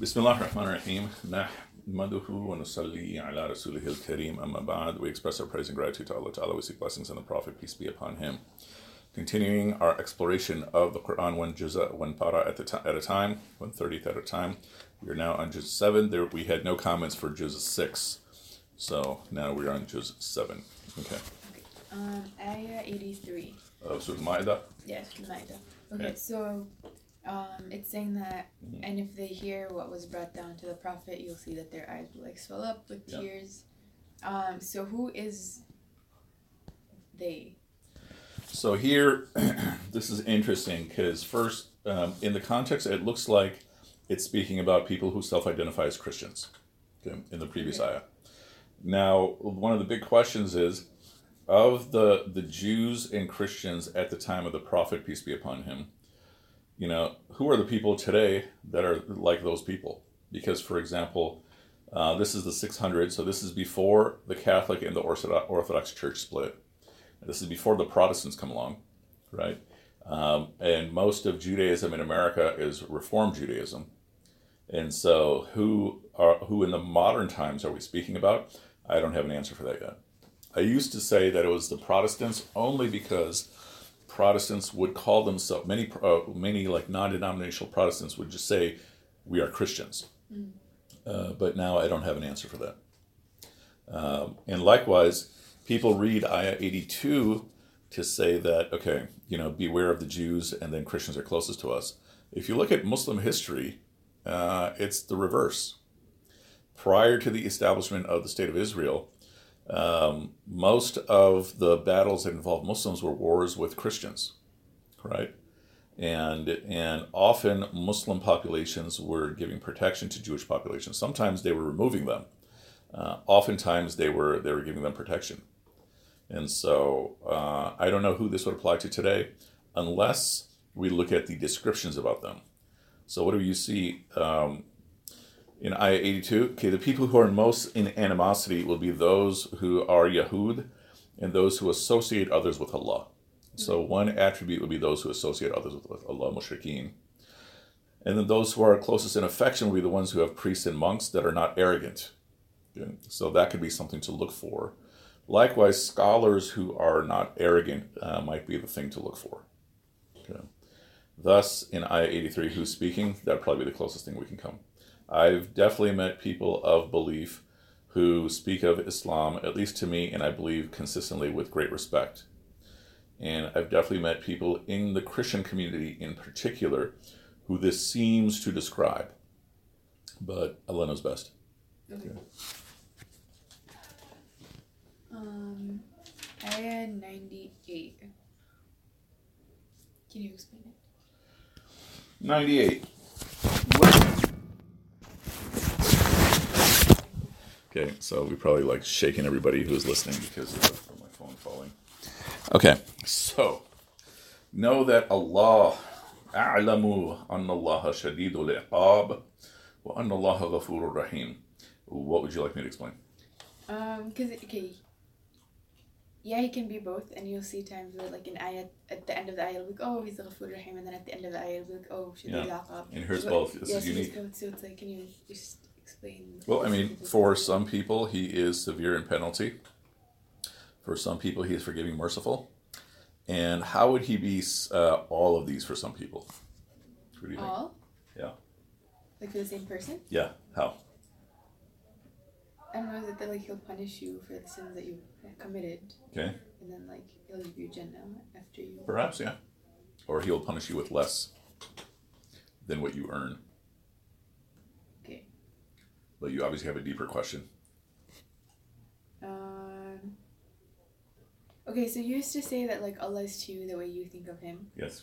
Bismillahir Rahmanir Rahim. Nahmaduhu wa nusalli ala rasulihil kareem, amma ba'd. We express our praise and gratitude to Allah Ta'ala. We seek blessings on the Prophet, peace be upon him. Continuing our exploration of the Qur'an, one juz'a, one para at a time, 1/30th at a time. We are now on Juz' 7. There we had no comments for Juz' 6. So now we're on Juz' 7. Okay. Ayah 83. Of Surah Ma'ida? Yes, Ma'ida. Okay, so... it's saying that, and if they hear what was brought down to the Prophet, you'll see that their eyes will swell up with tears. So who is they? So here, this is interesting because first, in the context, it looks like it's speaking about people who self-identify as Christians, okay, in the previous ayah. Now, one of the big questions is, of the Jews and Christians at the time of the Prophet, peace be upon him, you know, who are the people today that are like those people? Because, for example, this is the 600, so this is before the Catholic and the Orthodox Church split. This is before the Protestants come along, right? And most of Judaism in America is Reformed Judaism. And so who in the modern times are we speaking about? I don't have an answer for that yet. I used to say that it was the Protestants only because... Protestants would call themselves, many like non-denominational Protestants would just say, we are Christians. But now I don't have an answer for that. And likewise, people read Ayah 82 to say that, okay, you know, beware of the Jews and then Christians are closest to us. If you look at Muslim history, it's the reverse. Prior to the establishment of the State of Israel, most of the battles that involved Muslims were wars with Christians, right? And often Muslim populations were giving protection to Jewish populations. Sometimes they were removing them. Oftentimes they were giving them protection. And so I don't know who this would apply to today unless we look at the descriptions about them. So what do you see? In Ayah 82, okay, the people who are most in animosity will be those who are Yahud and those who associate others with Allah. So one attribute will be those who associate others with Allah, Mushrikeen. And then those who are closest in affection will be the ones who have priests and monks that are not arrogant. Okay? So that could be something to look for. Likewise, scholars who are not arrogant might be the thing to look for. Okay? Thus, in Ayah 83, who's speaking, that would probably be the closest thing we can come. I've definitely met people of belief who speak of Islam, at least to me, and I believe consistently with great respect. And I've definitely met people in the Christian community in particular who this seems to describe. But Allah knows best. Okay. Ayah 98. Can you explain it? 98. Okay, so we probably like shaking everybody who's listening because of my phone falling. Okay, so know that Allah a'lamu anna Allaha shadidul iqab wa anna Allaha ghafurur rahim. What would you like me to explain? Yeah, he can be both, and you'll see times where like in ayat, at the end of the ayat, like, oh, he's ghafurur rahim, and then at the end of the ayat, like, oh, shadidul iqab. And here's both. This is unique. So it's like, can you just... explain. Well, I mean, for some people, he is severe in penalty. For some people, he is forgiving, merciful. And how would he be all of these for some people? What do you all? Think? Yeah. Like for the same person? Yeah. How? I don't know. Is it that like he'll punish you for the sins that you committed? Okay. And then like he'll give you Jannah after you. Perhaps, yeah. Or he'll punish you with less than what you earn. But you obviously have a deeper question. Okay, so you used to say that like Allah is to you the way you think of him. Yes.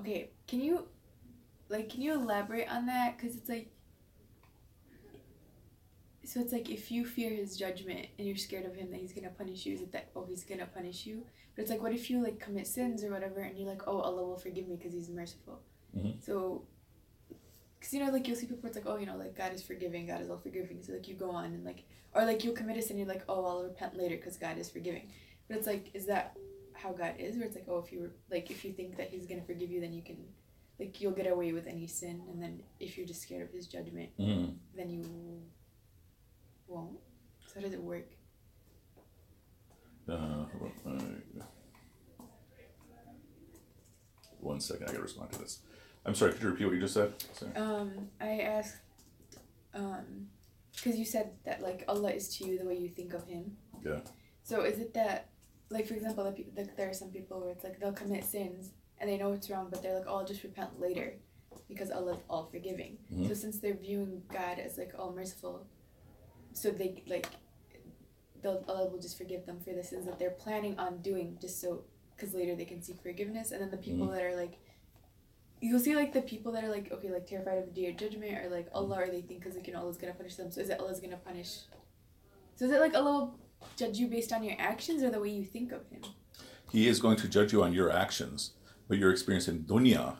Okay, can you elaborate on that? Because it's like, so it's like if you fear his judgment and you're scared of him that he's going to punish you, is it that, oh, he's going to punish you? But it's like, what if you like commit sins or whatever and you're like, oh, Allah will forgive me because he's merciful. Mm-hmm. So... because, you know, like, you'll see people, it's like, oh, you know, like, God is forgiving, God is all forgiving. So, like, you go on and, like, or, like, you'll commit a sin and you're like, oh, I'll repent later because God is forgiving. But it's, like, is that how God is? Where it's, like, oh, if you think that he's going to forgive you, then you can like you'll get away with any sin, and then if you're just scared of his judgment, then you won't. So how does it work? One second, I gotta respond to this. I'm sorry, could you repeat what you just said? Sorry. I asked, because you said that like Allah is to you the way you think of him. Yeah. So is it that, like for example, there are some people where it's like they'll commit sins and they know it's wrong, but they're like, oh, I'll just repent later because Allah's all forgiving. Mm-hmm. So since they're viewing God as like all merciful, so they like, Allah will just forgive them for the sins that they're planning on doing, just so, because later they can seek forgiveness. And then the people that are like, you'll see like the people that are like, okay, like terrified of the day of judgment, or like Allah, or they think because like, you know, Allah's gonna punish them. So is it Allah's gonna punish? So is it like Allah will judge you based on your actions or the way you think of him? He is going to judge you on your actions, but your experience in dunya,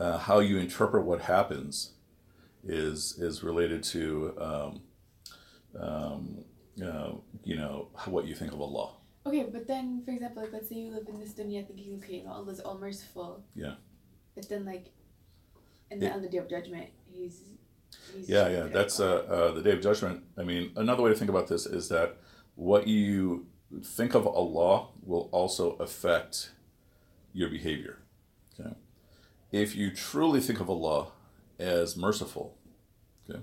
how you interpret what happens, is related to you know, what you think of Allah. Okay, but then, for example, like let's say you live in this dunya thinking, okay, you know, Allah's all merciful. Yeah. But then, like, and then on the day of judgment, he's yeah. That's the day of judgment. I mean, another way to think about this is that what you think of Allah will also affect your behavior. Okay, if you truly think of Allah as merciful, okay,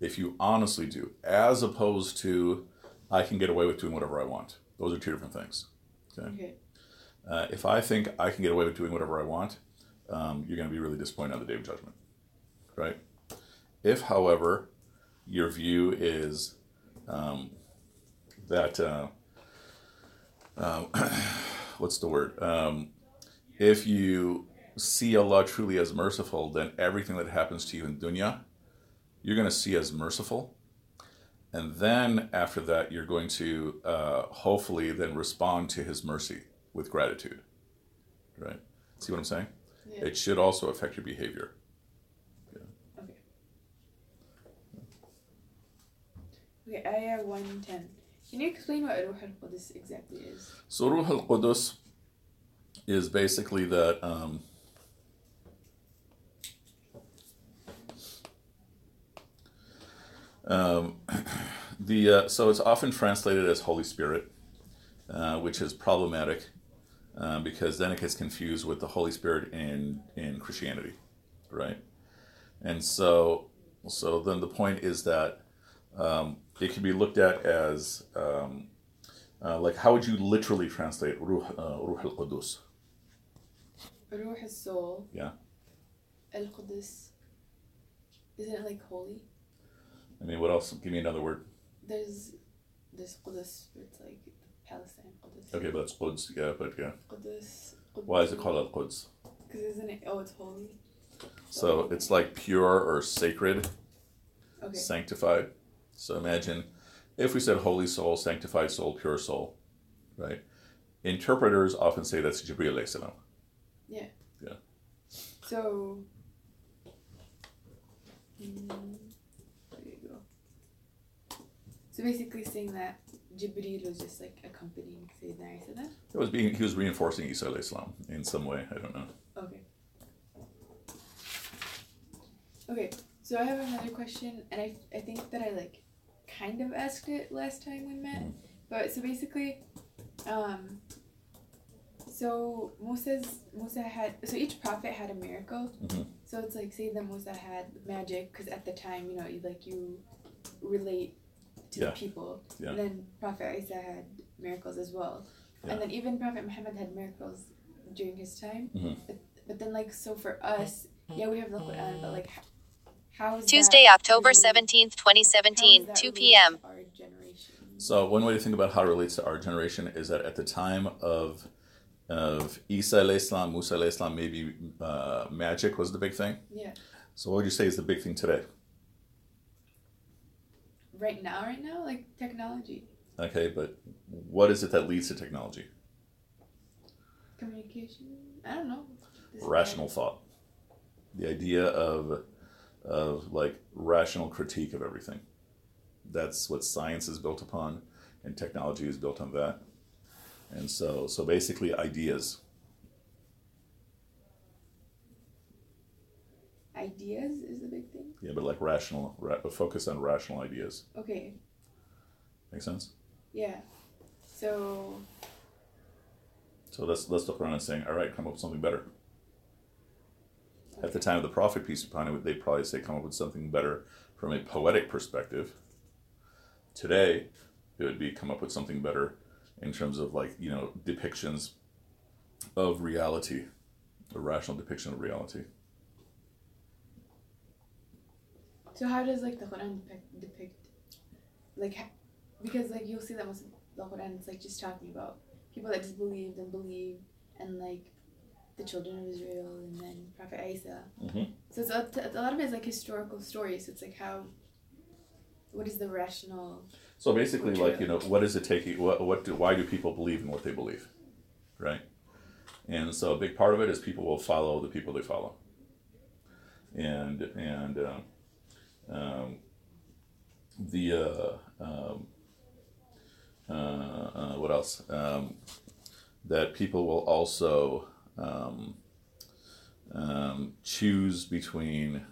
if you honestly do, as opposed to I can get away with doing whatever I want. Those are two different things. Okay. If I think I can get away with doing whatever I want, you're going to be really disappointed on the Day of Judgment, right? If, however, your view is that, what's the word? If you see Allah truly as merciful, then everything that happens to you in dunya, you're going to see as merciful. And then after that, you're going to hopefully then respond to his mercy with gratitude, right? See what I'm saying? Yeah. It should also affect your behavior. Yeah. Okay, Ayah 110. Can you explain what Ruh al-Qudus exactly is? So Ruh al-Qudus is basically that... so it's often translated as Holy Spirit, which is problematic because then it gets confused with the Holy Spirit in Christianity, right? And so then the point is that it can be looked at as like how would you literally translate Ruh al-Qudus? Ruh is soul. Yeah. Al-Qudus, isn't it like holy? I mean, what else? Give me another word. There's this Qudus, it's like Palestine, Qudus. Okay, but that's Quds, yeah, but yeah. Qudus. Why is it called Al-Quds? Because isn't it, it's holy. So it's like pure or sacred, okay. Sanctified. So imagine if we said holy soul, sanctified soul, pure soul, right? Interpreters often say that's Jibreel Aleyhisselam. Yeah. Yeah. So... So basically saying that Jibreel was just like accompanying Sayyidina Isa then? He was reinforcing Isa alayhi salam in some way, I don't know. Okay. Okay, so I have another question, and I think that I like kind of asked it last time we met. But so basically, so Musa had, so each prophet had a miracle. So it's like Sayyidina Musa had magic, because at the time, you know, you relate to the people. Yeah. And then Prophet Isa had miracles as well. Yeah. And then even Prophet Muhammad had miracles during his time. But then like, so for us, we have the Qur'an, but like, how is Tuesday, that October 17th, 2017, 2 p.m. Our generation? So one way to think about how it relates to our generation is that at the time of Isa alayhi salam, Musa alayhi salam, maybe magic was the big thing. Yeah. So what would you say is the big thing today? Right now, like technology. Okay, but what is it that leads to technology? Communication. I don't know. Rational thought. The idea of like rational critique of everything. That's what science is built upon, and technology is built on that. And so basically ideas. ideas is the big thing. Yeah, but like rational, focus on rational ideas. Okay. Make sense? Yeah. So let's look around and saying, all right, come up with something better. Okay. At the time of the Prophet, peace upon him, they'd probably say, come up with something better from a poetic perspective. Today, it would be come up with something better in terms of like, you know, depictions of reality, a rational depiction of reality. So how does like the Quran depict like, because like you'll see that most of the Quran is like just talking about people that disbelieved and believed, and like the children of Israel and then Prophet Isa. Mm-hmm. So it's a lot of it is like historical stories. So it's like how, what is the rational? So basically, like, you know, what is it taking? Why do people believe in what they believe, right? And so a big part of it is people will follow the people they follow. What else? That people will also choose between,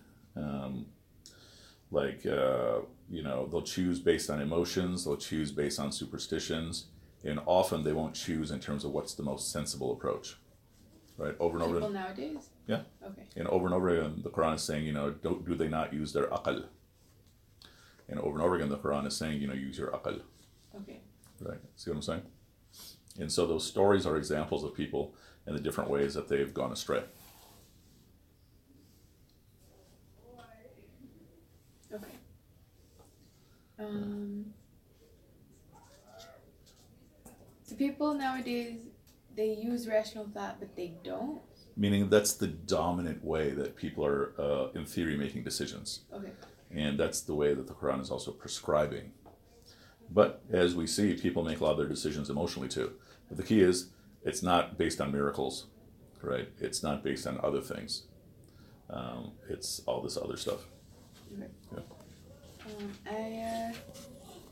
they'll choose based on emotions, they'll choose based on superstitions, and often they won't choose in terms of what's the most sensible approach, right? Over and over. People nowadays? Yeah. Okay. And over again, the Quran is saying, you know, do they not use their aqal? And over again, the Quran is saying, you know, use your aqal. Okay. Right. See what I'm saying? And so those stories are examples of people and the different ways that they've gone astray. Okay. So people nowadays, they use rational thought, but they don't? Meaning that's the dominant way that people are, in theory, making decisions. Okay. And that's the way that the Quran is also prescribing. But as we see, people make a lot of their decisions emotionally too. But the key is, it's not based on miracles, right? It's not based on other things. It's all this other stuff. Okay. Yeah. Ayah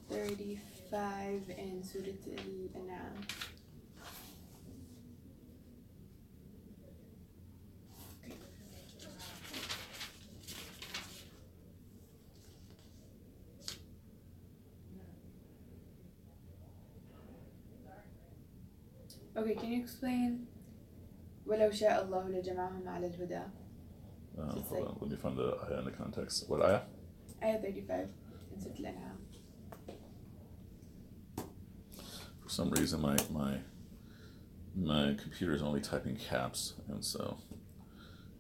35 in Suratul Anam. Okay, can you explain wa illah shaa Allah wa jama'hum 'ala al-huda? Hold on, let me find the ayah in the context. What ayah? Ayah 35 in Suratul Anam. For some reason, my computer is only typing caps, and so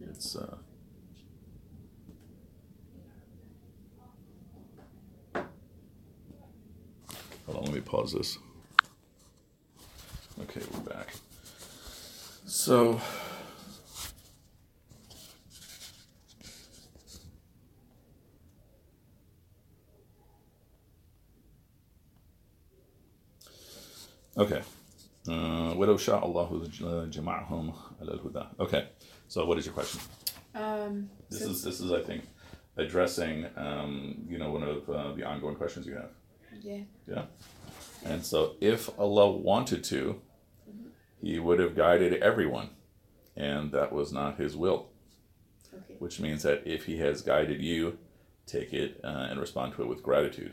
it's. Hold on, let me pause this. Okay, we're back. So, okay. Wa illah shaa Allah wa jama'hum 'ala al-huda. Okay. So, what is your question? This is I think addressing one of the ongoing questions you have. Yeah. Yeah. And so, if Allah wanted to, He would have guided everyone, and that was not His will. Okay. Which means that if He has guided you, take it and respond to it with gratitude.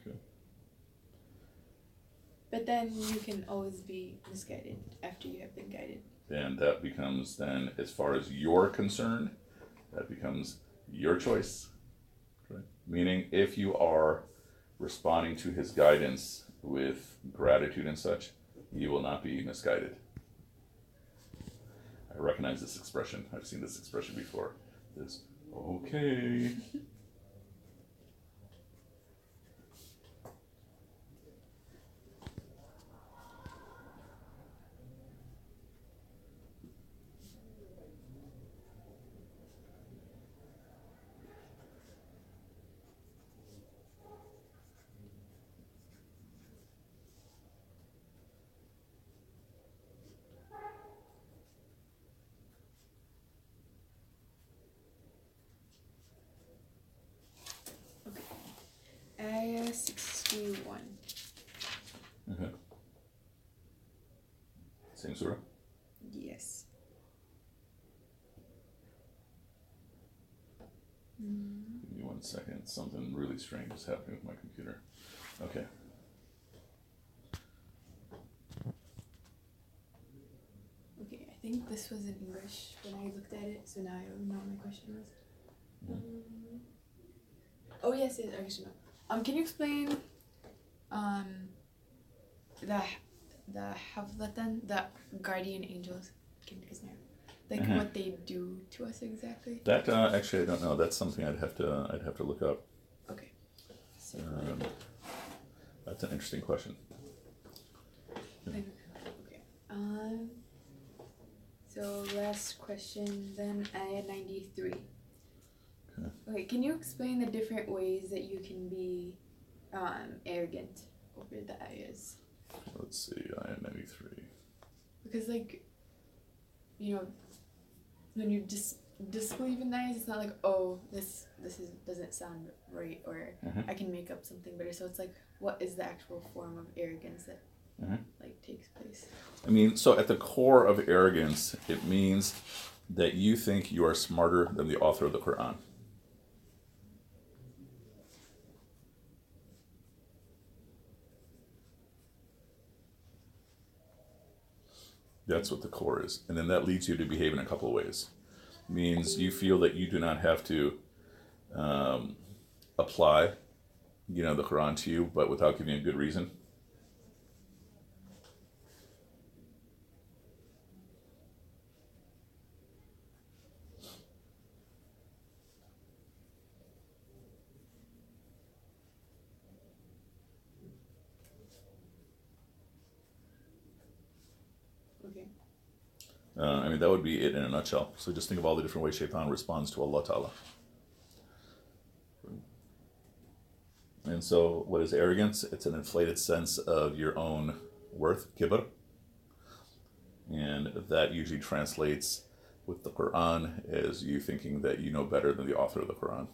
Okay. But then you can always be misguided after you have been guided. And that becomes then, as far as you're concerned, that becomes your choice. Okay. Meaning, if you are responding to His guidance with gratitude and such, you will not be misguided. I recognize this expression. I've seen this expression before. This, okay. Ayah 61. Okay. Same surah? Yes. Give me 1 second. Something really strange is happening with my computer. Okay. Okay, I think this was in English when I looked at it, so now I don't know what my question was. Oh, yes, I guess you know. Can you explain the Havlatan, the guardian angels, like what they do to us exactly? That actually I don't know. That's something I'd have to look up. Okay. So, that's an interesting question. Yeah. Okay. So last question then, ayah 93. Okay. Okay. Can you explain the different ways that you can be arrogant over the ayahs? Let's see, ayah 93. Because when you disbelieve in that, it's not like, oh, this doesn't sound right, or I can make up something better. So it's like, what is the actual form of arrogance that takes place? I mean, so at the core of arrogance, it means that you think you are smarter than the author of the Qur'an. That's what the core is. And then that leads you to behave in a couple of ways. It means you feel that you do not have to apply, the Quran to you, but without giving a good reason. That would be it in a nutshell. So just think of all the different ways shaitan responds to Allah Ta'ala. And so what is arrogance? It's an inflated sense of your own worth, kibr. And that usually translates with the Qur'an as you thinking that you know better than the author of the Qur'an.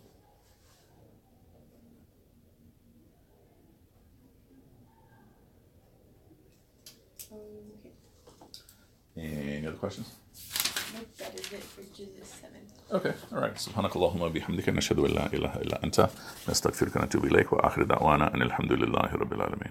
Any other questions? Nope, that is it for Juz' 7. Okay, all right. Subhanakallahumma bihamdika nashhadu an la ilaha illa anta nastaghfiruka wa natubu ilayk wa akhiru da'wana anil hamdulillahi rabbil alamin.